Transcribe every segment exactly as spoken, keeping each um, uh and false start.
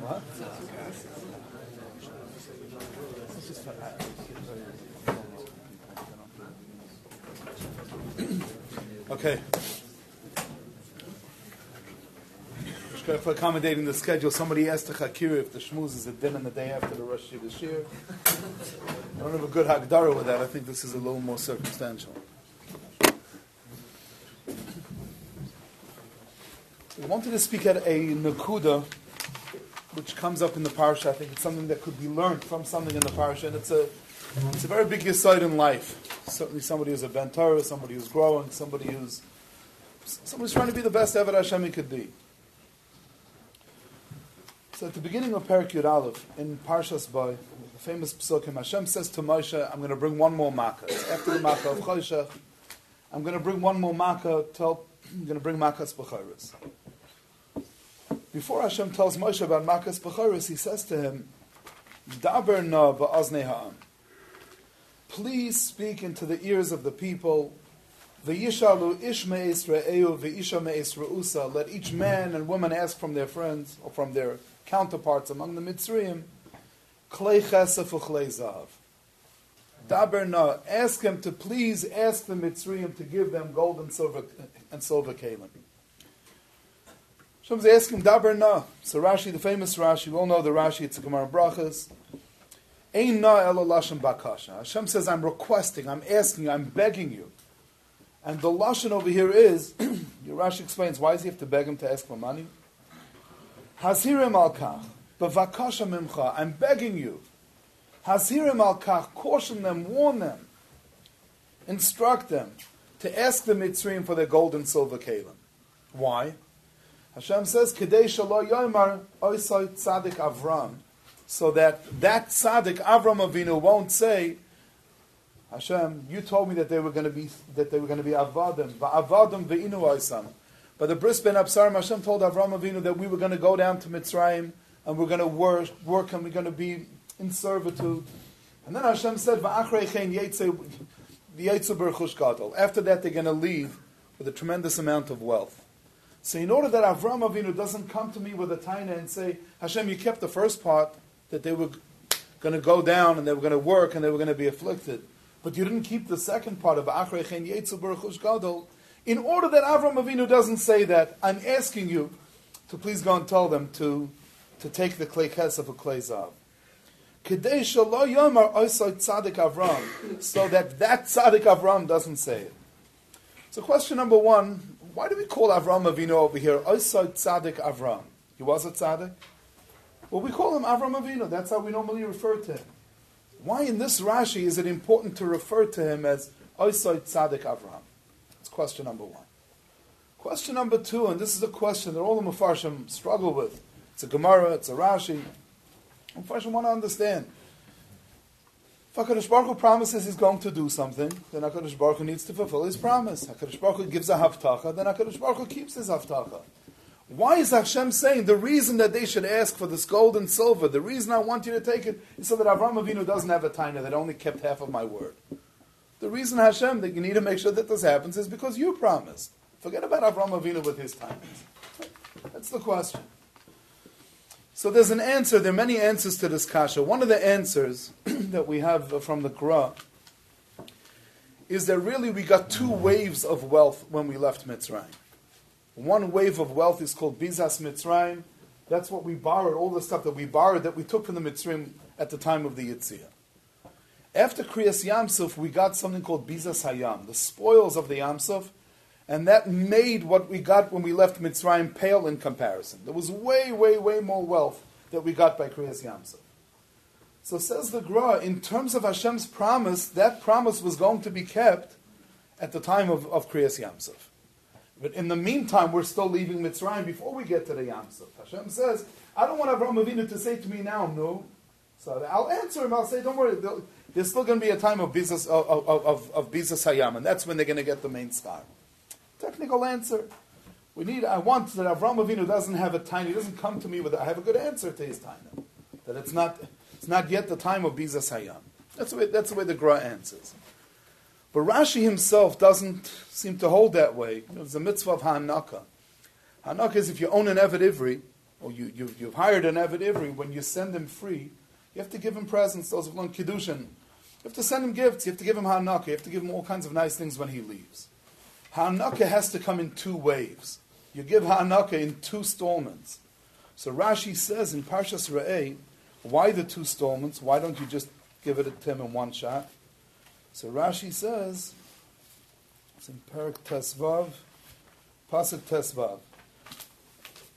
What? Okay. For accommodating the schedule, somebody asked the Khakira if the shmooze is a din on the day after the Rosh Hashanah this year. I don't have a good Hagdara with that. I think this is a little more circumstantial. I wanted to speak at a nakuda, which comes up in the parsha. I think it's something that could be learned from something in the parsha, and it's a it's a very big yesod in life. Certainly, somebody who's a ventura, somebody who's growing, somebody who's somebody's trying to be the best ever Hashem he could be. So at the beginning of Perek Yud Aleph, in Parshas Bo, the famous Pesukim, Hashem says to Moshe, I'm going to bring one more Maka. It's after the Maka of Choshech. I'm going to bring one more Maka to help, I'm going to bring Makas Bukhairas. Before Hashem tells Moshe about Makas Bukhairas, he says to him, Daber na ba'aznei ha'am. Please speak into the ears of the people. V'yishalu ish me'es re'eu v'isha me'es re'usa. Let each man and woman ask from their friends, or from their counterparts among the Mitzrayim, klei chesef u'klei zahav. Daber na, ask him to please ask the Mitzrayim to give them gold and silver and silver kalim. Shem's asking Daber na. So Rashi, the famous Rashi, we all know the Rashi. It's a Gemara Brachas. Ein na ela lashon bakasha. Hashem says, I'm requesting, I'm asking you, I'm begging you. And the lashon over here is, Rashi explains, why does he have to beg him to ask for money? Hazhirem al kach, bevakasha mimcha, I'm begging you. Hazhirem al kach, caution them, warn them, instruct them to ask the Mitzrayim for their gold and silver kalim. Why? Hashem says, Kedei shelo yoymar oisoi tzadik Avram, so that that tzadik Avraham Avinu won't say, Hashem, you told me that they were going to be that they were going to be avadim, va'avadim ve'inu oisam. But the bris ben absarim, Hashem told Avraham Avinu that we were going to go down to Mitzrayim and we're going to work, work and we're going to be in servitude. And then Hashem said, "Va'achrei chen yetze v'yetze b'Rechush Gadol." After that, they're going to leave with a tremendous amount of wealth. So in order that Avraham Avinu doesn't come to me with a taina and say, "Hashem, you kept the first part that they were going to go down and they were going to work and they were going to be afflicted, but you didn't keep the second part of Va'achrei chen yetze b'Rechush Gadol." In order that Avraham Avinu doesn't say that, I'm asking you to please go and tell them to, to take the klei kesef of klei zav. Kedei shelo yomar osoi tzadik Avram, so that that tzadik Avram doesn't say it. So question number one, why do we call Avraham Avinu over here osoi tzadik Avram? He was a tzadik? Well, we call him Avraham Avinu. That's how we normally refer to him. Why in this Rashi is it important to refer to him as osoi tzadik Avram? Question number one. Question number two, and this is a question that all the Mufarshim struggle with. It's a Gemara, it's a Rashi. Mufarshim want to understand. If HaKadosh Baruch Hu promises he's going to do something, then HaKadosh Baruch Hu needs to fulfill his promise. HaKadosh Baruch Hu gives a Havtacha, then HaKadosh Baruch Hu keeps his Havtacha. Why is Hashem saying the reason that they should ask for this gold and silver, the reason I want you to take it, is so that Avraham Avinu doesn't have a taina that only kept half of my word? The reason, Hashem, that you need to make sure that this happens is because you promised. Forget about Avraham Avinu with his timings. That's the question. So there's an answer. There are many answers to this kasha. One of the answers that we have from the Grah is that really we got two waves of wealth when we left Mitzrayim. One wave of wealth is called Bizas Mitzrayim. That's what we borrowed, all the stuff that we borrowed, that we took from the Mitzrayim at the time of the Yitziah. After Kriyas Yam Suf, we got something called Bizas Hayam, the spoils of the Yam Suf, and that made what we got when we left Mitzrayim pale in comparison. There was way, way, way more wealth that we got by Kriyas Yam Suf. So says the Grah, in terms of Hashem's promise, that promise was going to be kept at the time of, of Kriyas Yam Suf. But in the meantime, we're still leaving Mitzrayim before we get to the Yam Suf. Hashem says, I don't want Avraham Avinu to say to me now, no. So I'll answer him, I'll say, don't worry, there's still going to be a time of Bizas of, of, of Bizas Hayam, and that's when they're going to get the main star. Technical answer. We need. I want that Avraham Avinu doesn't have a time. He doesn't come to me with. I have a good answer to his time. That it's not. It's not yet the time of Bizas Hayam. That's the way. That's the way the Grah answers. But Rashi himself doesn't seem to hold that way. There's a mitzvah of Hanaka. Hanaka is if you own an Eved Ivri, or you, you, you've hired an Eved Ivri, when you send him free, you have to give him presents, those who learn Kiddushin. You have to send him gifts, you have to give him Hanaka, you have to give him all kinds of nice things when he leaves. Hanaka has to come in two waves. You give Hanaka in two installments. So Rashi says in Parshas Re'eh, why the two installments? Why don't you just give it to him in one shot? So Rashi says, it's in Perek Tesvav, Pasuk Tesvav.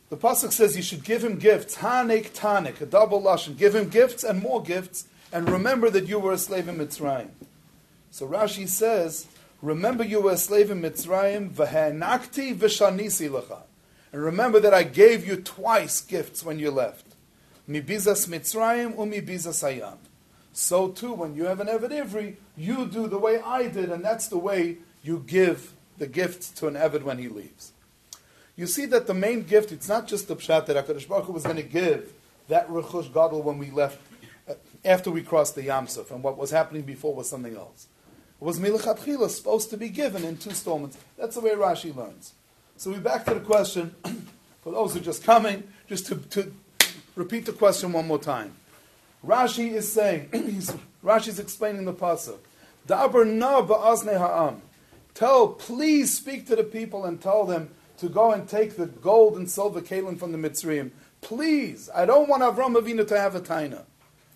The Pasuk says you should give him gifts, Hanek Tanik, a double lashon. Give him gifts and more gifts, and remember that you were a slave in Mitzrayim. So Rashi says, remember you were a slave in Mitzrayim, V'hanakti v'shanisi lecha. And remember that I gave you twice gifts when you left. Mi bizas Mitzrayim u mi bizas Hayam. So too, when you have an Eved Ivri, you do the way I did, and that's the way you give the gift to an Eved when he leaves. You see that the main gift, it's not just the pshat that HaKadosh Baruch Hu was going to give that Rechush Gadol when we left, after we crossed the Yam Suf, and what was happening before was something else. It was Milachatchila, supposed to be given in two installments. That's the way Rashi learns. So we're back to the question, for those who are just coming, just to, to repeat the question one more time. Rashi is saying, Rashi is explaining the pasuk. Daber na ba'aznei ha'am. Tell, please speak to the people and tell them to go and take the gold and silver kalim from the Mitzrayim. Please, I don't want Avraham Avinu to have a taina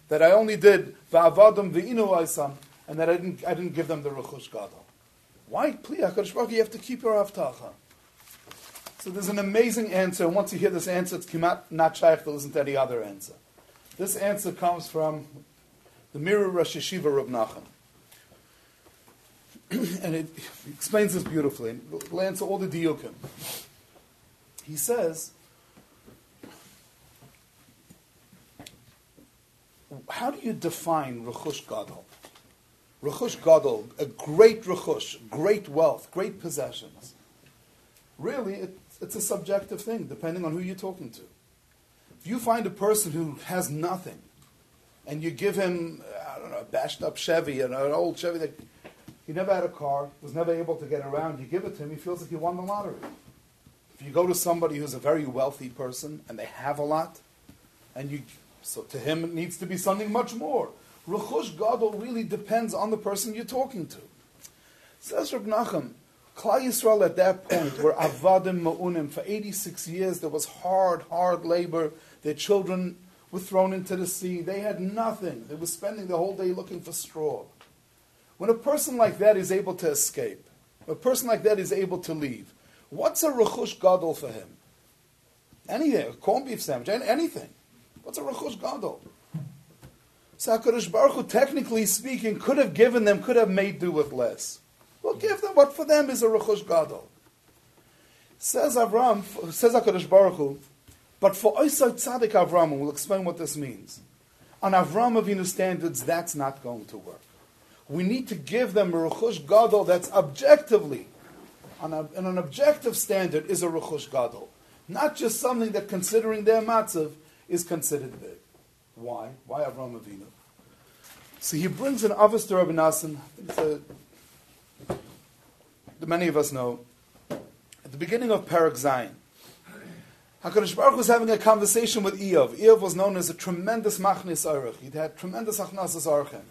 that I only did va'avadam ve'inu aysam and that I didn't, I didn't give them the Rechush Gadol. Why, please, HaKadosh Baruch Hu, you have to keep your Havtacha. So there's an amazing answer, and once you hear this answer, it's kimat not shaykh to listen to any other answer. This answer comes from the Mirror Rosh Yeshiva Rav Nachum. And it explains this beautifully. It will answer all the diyukim. He says, how do you define Rechush Gadol? Rechush Gadol, a great Rechush, great wealth, great possessions. Really, it, it's a subjective thing, depending on who you're talking to. If you find a person who has nothing, and you give him, I don't know, a bashed-up Chevy, an old Chevy that he never had a car, was never able to get around, you give it to him, he feels like he won the lottery. If you go to somebody who's a very wealthy person, and they have a lot, and you, so to him it needs to be something much more. Rechush Gadol really depends on the person you're talking to. Says Rav Nachum, Klal Yisrael at that point were avadim ma'unim. For eighty-six years there was hard, hard labor. Their children were thrown into the sea. They had nothing. They were spending the whole day looking for straw. When a person like that is able to escape, a person like that is able to leave, what's a Rechush Gadol for him? Anything, a corned beef sandwich, anything. What's a Rechush Gadol? So HaKadosh Baruch Hu, technically speaking, could have given them, could have made do with less. Well, give them what for them is a Rechush Gadol. Says Avram, says HaKadosh Baruch Hu, but for Oisai Tzadik Avram, and we'll explain what this means. On Avram Avinu standards, that's not going to work. We need to give them a Rechush Gadol that's objectively, on, a, on an objective standard, is a Rechush Gadol. Not just something that, considering their matzav, is considered big. Why? Why Avram Avinu? So he brings an Avos to Rabbi Nassim. It's a, many of us know, at the beginning of Perek Zion, HaKadosh Baruch Hu was having a conversation with Eov. Eov was known as a tremendous machnis orech. He had tremendous achnasas orchem.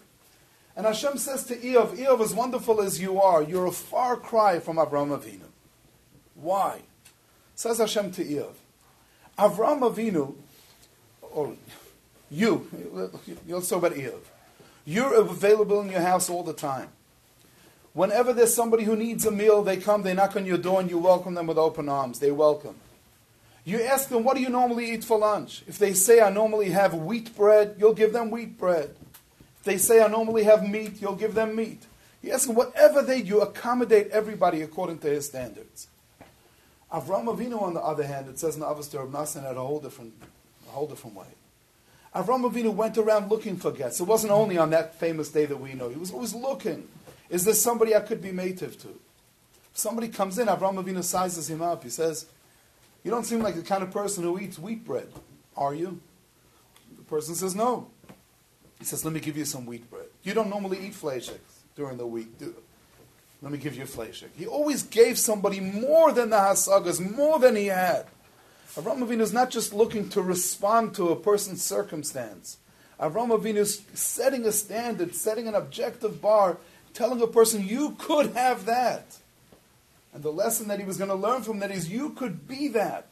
And Hashem says to Eov, Eov, as wonderful as you are, you're a far cry from Avraham Avinu. Why? Says Hashem to Eov, Avraham Avinu, or you, you'll talk about Eov, you're available in your house all the time. Whenever there's somebody who needs a meal, they come, they knock on your door, and you welcome them with open arms. They welcome. You ask them, what do you normally eat for lunch? If they say, I normally have wheat bread, you'll give them wheat bread. If they say, I normally have meat, you'll give them meat. You ask them, whatever they do, accommodate everybody according to his standards. Avraham Avinu, on the other hand, it says in the Avos Torah of Nasan, had a whole different, a whole different way. Avraham Avinu went around looking for guests. It wasn't only on that famous day that we know. He was always looking. Is there somebody I could be meitiv to? If somebody comes in, Avraham Avinu sizes him up. He says, you don't seem like the kind of person who eats wheat bread, are you? The person says, no. He says, let me give you some wheat bread. You don't normally eat flesheks during the week, do you? Let me give you a fleshek. He always gave somebody more than the Hasagas, more than he had. Avraham Avinu is not just looking to respond to a person's circumstance. Avraham Avinu is setting a standard, setting an objective bar, telling a person, you could have that. And the lesson that he was going to learn from that is, you could be that.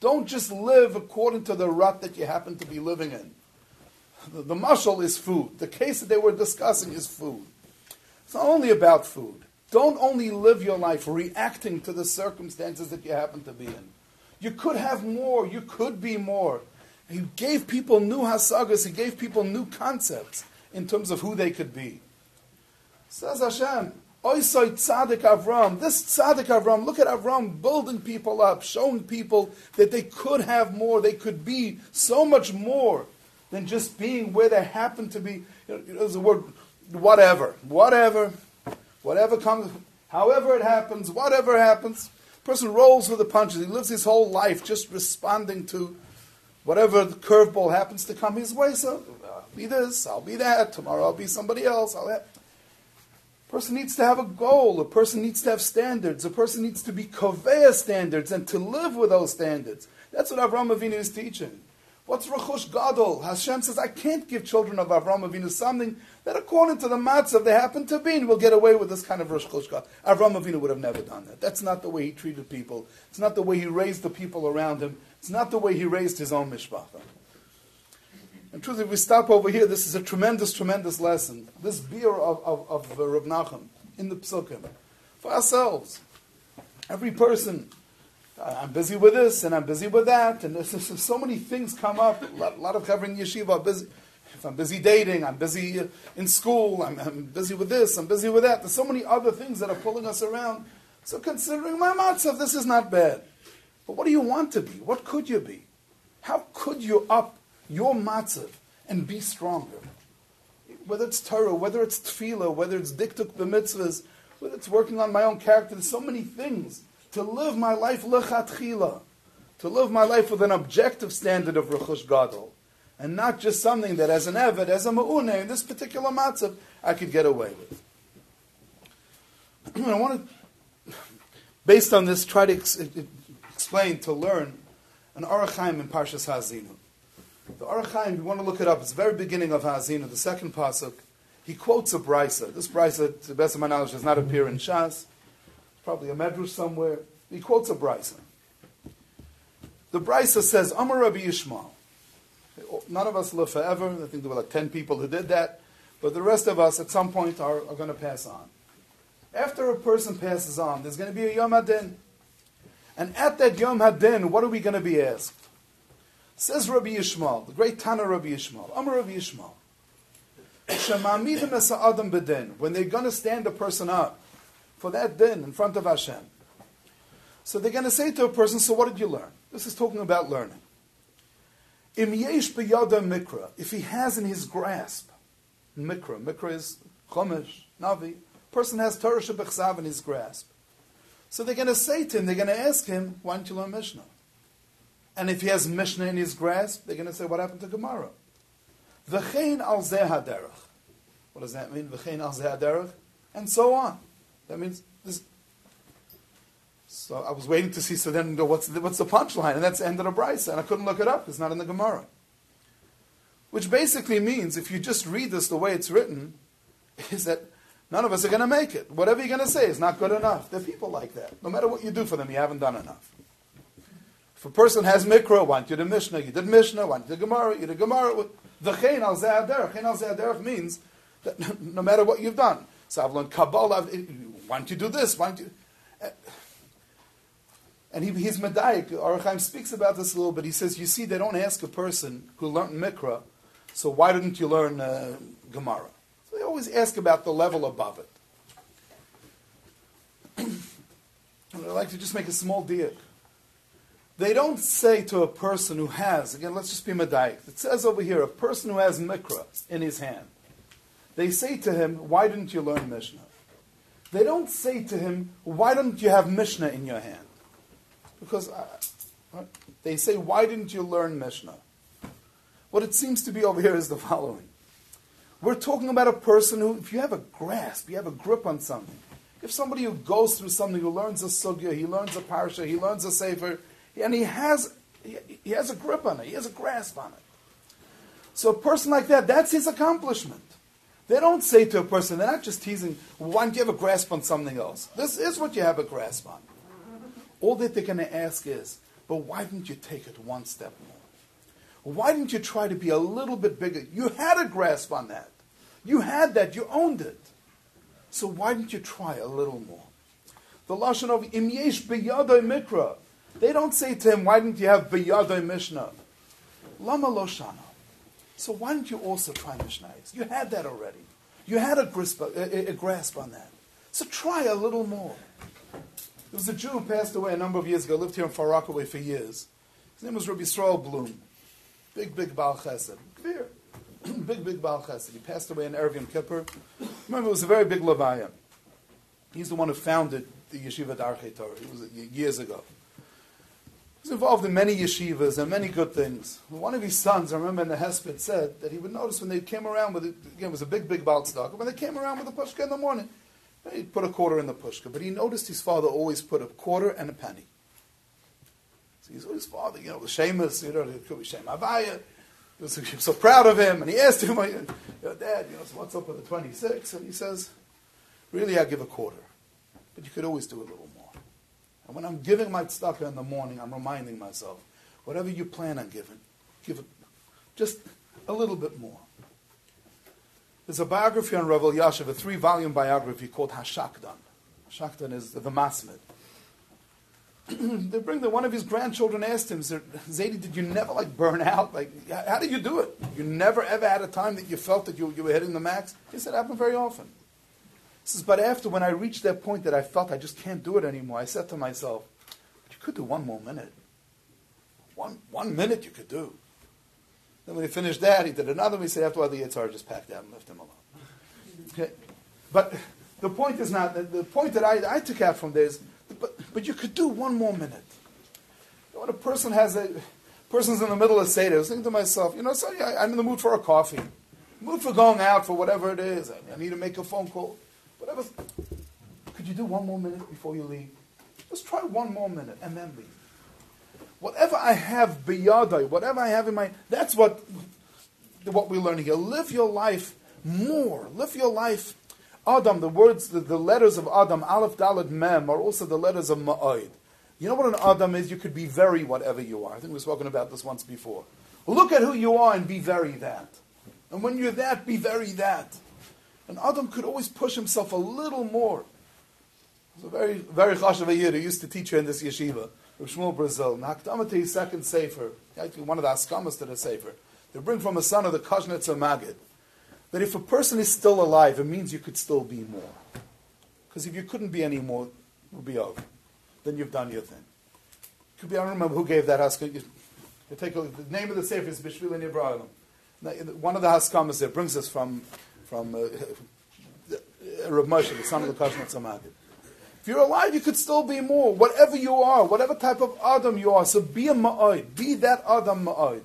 Don't just live according to the rut that you happen to be living in. The, the mashal is food. The case that they were discussing is food. It's not only about food. Don't only live your life reacting to the circumstances that you happen to be in. You could have more. You could be more. He gave people new hasagas. He gave people new concepts in terms of who they could be. Says Hashem, Oisoi Tzadik Avram. This Tzadik Avram, look at Avram building people up, showing people that they could have more. They could be so much more than just being where they happen to be. You know, there's a word, whatever, whatever, whatever comes, however it happens, whatever happens. Person rolls with the punches. He lives his whole life just responding to whatever the curveball happens to come his way. So I'll be this, I'll be that, tomorrow I'll be somebody else. I'll have... A person needs to have a goal. A person needs to have standards. A person needs to be kovea standards and to live with those standards. That's what Avraham Avinu is teaching. What's Rechush Gadol? Hashem says, I can't give children of Avraham Avinu something that according to the matzav they happen to be, and will get away with this kind of Rechush Gadol. Avraham Avinu would have never done that. That's not the way he treated people. It's not the way he raised the people around him. It's not the way he raised his own mishpacha. And truly, if we stop over here, this is a tremendous, tremendous lesson. This beer of, of, of Rav Nachum in the Pesukim. For ourselves, every person... I'm busy with this, and I'm busy with that, and there's, there's, so many things come up. A lot, a lot of covering yeshiva, I'm busy. If I'm busy dating, I'm busy in school, I'm, I'm busy with this, I'm busy with that. There's so many other things that are pulling us around. So considering my matzav, this is not bad. But what do you want to be? What could you be? How could you up your matzav and be stronger? Whether it's Torah, whether it's tefillah, whether it's diktuk b'mitzvahs, whether it's working on my own character, there's so many things. To live my life lechatchila, to live my life with an objective standard of Rechush Gadol, and not just something that as an eved, as a ma'uneh, in this particular matzav, I could get away with. I want to, based on this, try to ex- explain, to learn, an Aruch Chaim in Parshas Hazinu. The Aruch Chaim, you want to look it up, it's the very beginning of Hazinu, the second pasuk. He quotes a brisa. This brisa, to the best of my knowledge, does not appear in Shas. Probably a medrash somewhere. He quotes a brisa. The brisa says, Amar Rabbi Yishmael. None of us live forever. I think there were like ten people who did that. But the rest of us at some point are, are going to pass on. After a person passes on, there's going to be a Yom Hadin. And at that Yom Hadin, what are we going to be asked? Says Rabbi Yishmael, the great Tana Rabbi Yishmael, Amar Rabbi Yishmael, Shema'amidim es ha'adam b'din, when they're going to stand a person up for that din in front of Hashem. So they're going to say to a person, so what did you learn? This is talking about learning. Im yesh b'yada mikra, if he has in his grasp, mikra, mikra is chomesh, navi, person has Torah shebechsav in his grasp. So they're going to say to him, they're going to ask him, why didn't you learn Mishnah? And if he has Mishnah in his grasp, they're going to say, what happened to Gemara? V'chein al zeh haderech. What does that mean? V'chein al zeh haderech? And so on. That means this. So I was waiting to see, so then what's the, what's the punchline? And that's the end of the brisa, and I couldn't look it up. It's not in the Gemara. Which basically means, if you just read this the way it's written, is that none of us are going to make it. Whatever you're going to say is not good enough. There are people like that. No matter what you do for them, you haven't done enough. If a person has mikra, why don't you do Mishnah? You did Mishnah. Why don't you do Gemara? You did Gemara. The Chein al Zeh Haderech. Chein al Zeh Haderech means that no matter what you've done. So I've learned Kabbalah. Why don't you do this? Why don't you? And he, he's Medayik. Aruch Chaim speaks about this a little bit. He says, you see, they don't ask a person who learned Mikra, so why didn't you learn uh, Gemara? So they always ask about the level above it. And I'd like to just make a small diak. They don't say to a person who has, again, let's just be Medayik. It says over here, a person who has Mikra in his hand. They say to him, why didn't you learn Mishnah? They don't say to him, why didn't you have Mishnah in your hand? Because I, they say, why didn't you learn Mishnah? What it seems to be over here is the following. We're talking about a person who, if you have a grasp, you have a grip on something, If somebody who goes through something, who learns a sugya, he learns a parsha, he learns a sefer, and he has he, he has a grip on it, he has a grasp on it. So a person like that, that's his accomplishment. They don't say to a person, they're not just teasing, why don't you have a grasp on something else? This is what you have a grasp on. All that they're going to ask is, but why didn't you take it one step more? Why didn't you try to be a little bit bigger? You had a grasp on that. You had that, you owned it. So why didn't you try a little more? The lashon of im yesh biyadoi mikra. They don't say to him, why didn't you have biyadoi mishnah? Lama lo shana. So why didn't you also try Mishnayos? You had that already. You had a grasp, a, a grasp on that. So try a little more. There was a Jew who passed away a number of years ago, lived here in Far Rockaway for years. His name was Rabbi Yisrael Bloom. Big, big Baal Chesed. Clear. big, big Baal Chesed. He passed away in Erev Yom Kippur. Remember, it was a very big Levaya. He's the one who founded the Yeshiva Darchei Torah. It was years ago. He was involved in many yeshivas and many good things. One of his sons, I remember in the Hesped, said that he would notice when they came around with, it, again, it was a big, big Baal Tzedakah, when they came around with the pushka in the morning, he'd put a quarter in the pushka. But he noticed his father always put a quarter and a penny. So he's always father, you know, the Shemus, you know, it could be Shem Havaya. He was so proud of him, and he asked him, you know, Dad, you know, so what's up with the twenty-six? And he says, really, I give a quarter. But you could always do a little more. And when I'm giving my tzedakah in the morning, I'm reminding myself, whatever you plan on giving, give it just a little bit more. There's a biography on Rav Eliashiv, a three-volume biography called Hashakdan. Hashakdan is the Masmid. They bring the one of his grandchildren asked him, Zadie, did you never like burn out? Like, how did you do it? You never ever had a time that you felt that you, you were hitting the max? He said, it happened very often. He says, but after when I reached that point that I felt I just can't do it anymore, I said to myself, you could do one more minute. One one minute you could do. Then when he finished that, he did another one. He said, after a while, the Yitzhar just packed out and left him alone. Okay? But the point is not, the, the point that I, I took out from there is, but, but you could do one more minute. You know, when a person has a, person's in the middle of Seder, I was thinking to myself, you know, so yeah, I'm in the mood for a coffee. Mood for going out for whatever it is. I, I need to make a phone call. Whatever. Could you do one more minute before you leave? Just try one more minute and then leave. Whatever I have biyadai, whatever I have in my, that's what what we're learning here. Live your life more. Live your life. Adam, the words, the, the letters of Adam, Aleph, Daled, Mem, are also the letters of Ma'od. You know what an Adam is? You could be very whatever you are. I think we've spoken about this once before. Look at who you are and be very that. And when you're that, be very that. And Adam could always push himself a little more. There's a very, very chashuv yid who used to teach here in this yeshiva, Rav Shmuel Brazil. In Hakdama to his second sefer, actually one of the Haskamas to the sefer, they bring from a son of the Kashnetzer Magid, that if a person is still alive, it means you could still be more. Because if you couldn't be any more, it would be over. Then you've done your thing. Could be, I don't remember who gave that Haskam. You, you take a, the name of the sefer is Bishvil Nivra'elam. One of the Haskamas there brings us from... from uh, Rav Moshe, the son of the Kashnetzer Magid. If you're alive, you could still be more, whatever you are, whatever type of Adam you are. So be a Ma'od, be that Adam Ma'od.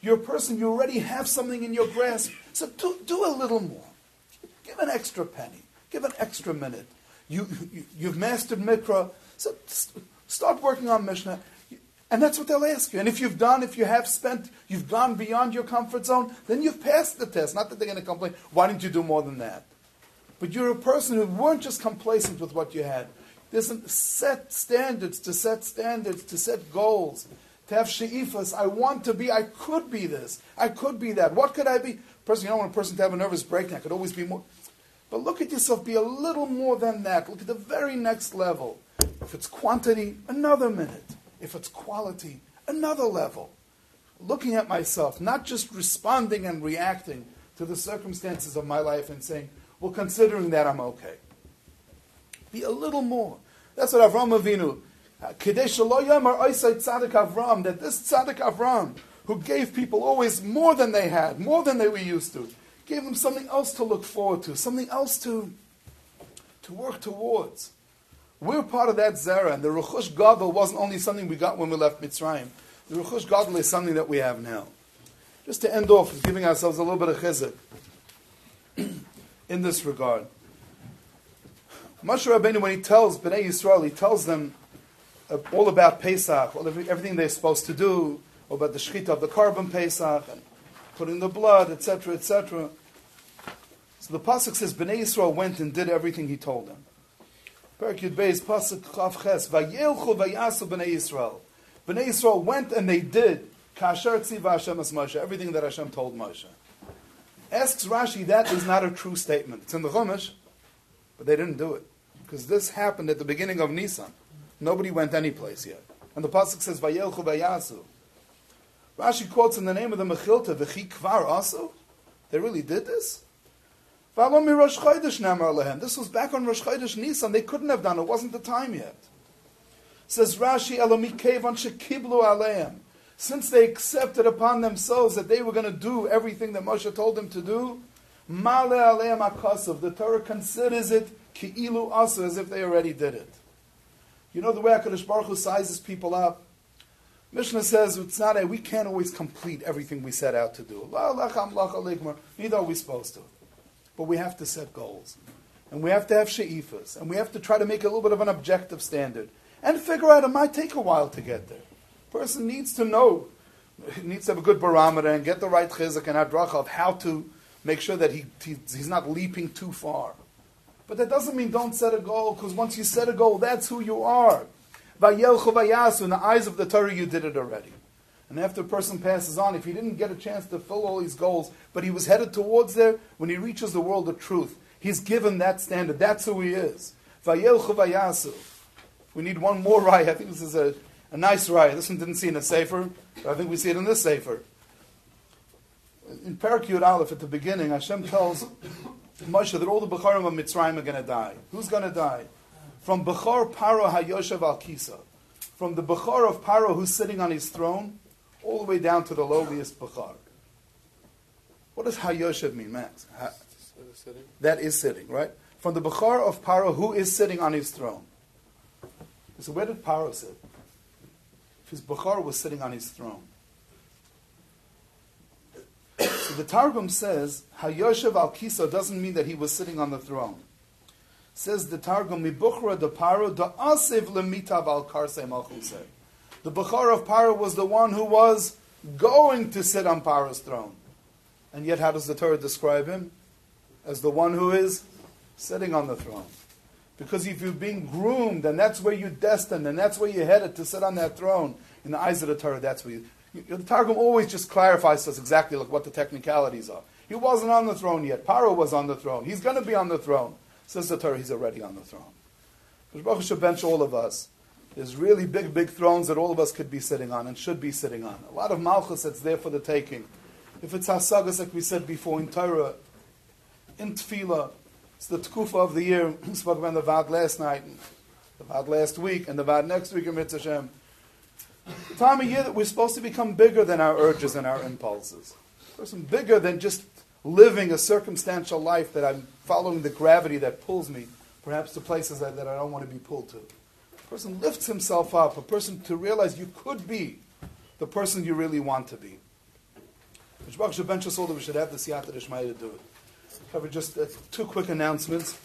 You're a person, you already have something in your grasp, so do, do a little more. Give an extra penny, give an extra minute. You, you, you've mastered Mikra, so st- start working on Mishnah. And that's what they'll ask you. And if you've done, if you have spent, you've gone beyond your comfort zone, then you've passed the test. Not that they're going to complain, why didn't you do more than that? But you're a person who weren't just complacent with what you had. There's set standards, to set standards, to set goals, to have she'ifas. I want to be, I could be this, I could be that. What could I be? Person, you don't want a person to have a nervous breakdown. I could always be more. But look at yourself, be a little more than that. Look at the very next level. If it's quantity, another minute. If it's quality, another level. Looking at myself, not just responding and reacting to the circumstances of my life and saying, well, considering that, I'm okay. Be a little more. That's what Avraham Avinu, that this Tzadik Avraham, who gave people always more than they had, more than they were used to, gave them something else to look forward to, something else to, to work towards. We're part of that Zera, and the Rechush Gadol wasn't only something we got when we left Mitzrayim. The Rechush Gadol is something that we have now. Just to end off, giving ourselves a little bit of chizuk in this regard. Moshe Rabbeinu, when he tells Bnei Yisrael, he tells them uh, all about Pesach, all, everything they're supposed to do, about the shechita of the carbon Pesach, and putting the blood, et cetera, et cetera. So the pasuk says, Bnei Yisrael went and did everything he told them. Perek Yud Beis, pasuk Chav Ches, Vayelchu vayasu Bnei Yisrael. Bnei Yisrael went and they did kasher tziva Hashem as Moshe, everything that Hashem told Moshe. Asks Rashi, that is not a true statement. It's in the Chumash, but they didn't do it. Because this happened at the beginning of Nisan. Nobody went any place yet. And the pasuk says, Vayelchu vayasu. Rashi quotes in the name of the Mechilta, V'chi kvar asu? They really did this? V'alom mirosh chodesh namar lehem. This was back on Rosh Chodesh Nisan. They couldn't have done it. It wasn't the time yet. Says Rashi, Elomi kevan shekiblu alehem. Since they accepted upon themselves that they were going to do everything that Moshe told them to do, male alehem akasav. The Torah considers it ki'ilu asu, as if they already did it. You know the way HaKadosh Baruch Hu sizes people up? Mishnah says, it's not a, we can't always complete everything we set out to do. Neither are we supposed to. But we have to set goals. And we have to have she'ifas. And we have to try to make a little bit of an objective standard. And figure out, it might take a while to get there. Person needs to know, needs to have a good barometer and get the right chizuk and hadracha of how to make sure that he, he he's not leaping too far. But that doesn't mean don't set a goal, because once you set a goal, that's who you are. Vayelchu vayasu, in the eyes of the Torah, you did it already. And after a person passes on, if he didn't get a chance to fill all his goals, but he was headed towards there, when he reaches the world of truth, he's given that standard. That's who he is. Vayelchu vayasu. We need one more raya. I think this is a, a nice raya. This one didn't see in a sefer, but I think we see it in this sefer. In Perek Yud Aleph, at the beginning, Hashem tells Moshe that all the Bukharim of Mitzrayim are going to die. Who's going to die? From Bechor Paro HaYoshev al Kisa, from the Bechor of Paro who's sitting on his throne, all the way down to the lowliest Bechor. What does HaYoshev mean, Max? Ha- that is sitting, right? From the Bechor of Paro who is sitting on his throne. So where did Paro sit? If his Bechor was sitting on his throne. So the Targum says, HaYoshev al Kisa doesn't mean that he was sitting on the throne. Says the Targum, Mibukhra de Paro da Asiv lemitav al karsei malchusei. The Bukhara of Paro was the one who was going to sit on Paro's throne. And yet, how does the Torah describe him? As the one who is sitting on the throne. Because if you're being groomed, and that's where you're destined, and that's where you're headed to sit on that throne, in the eyes of the Torah, that's where you... The Targum always just clarifies to us exactly like what the technicalities are. He wasn't on the throne yet. Paro was on the throne. He's going to be on the throne. Says the Torah, he's already on the throne. Baruch Hashem bench all of us. There's really big, big thrones that all of us could be sitting on and should be sitting on. A lot of malchus that's there for the taking. If it's Hasagas, like we said before, in Torah, in Tefillah, it's the Tkufa of the year. We spoke about the Vad last night, and the Vad last week, and the Vad next week in Mitzvah Hashem. The time of year that we're supposed to become bigger than our urges and our impulses. There's some bigger than just living a circumstantial life that I'm following the gravity that pulls me, perhaps to places that, that I don't want to be pulled to. A person lifts himself up, a person to realize you could be the person you really want to be. We should have the siyata d'shmaya to do it. Cover just uh, two quick announcements.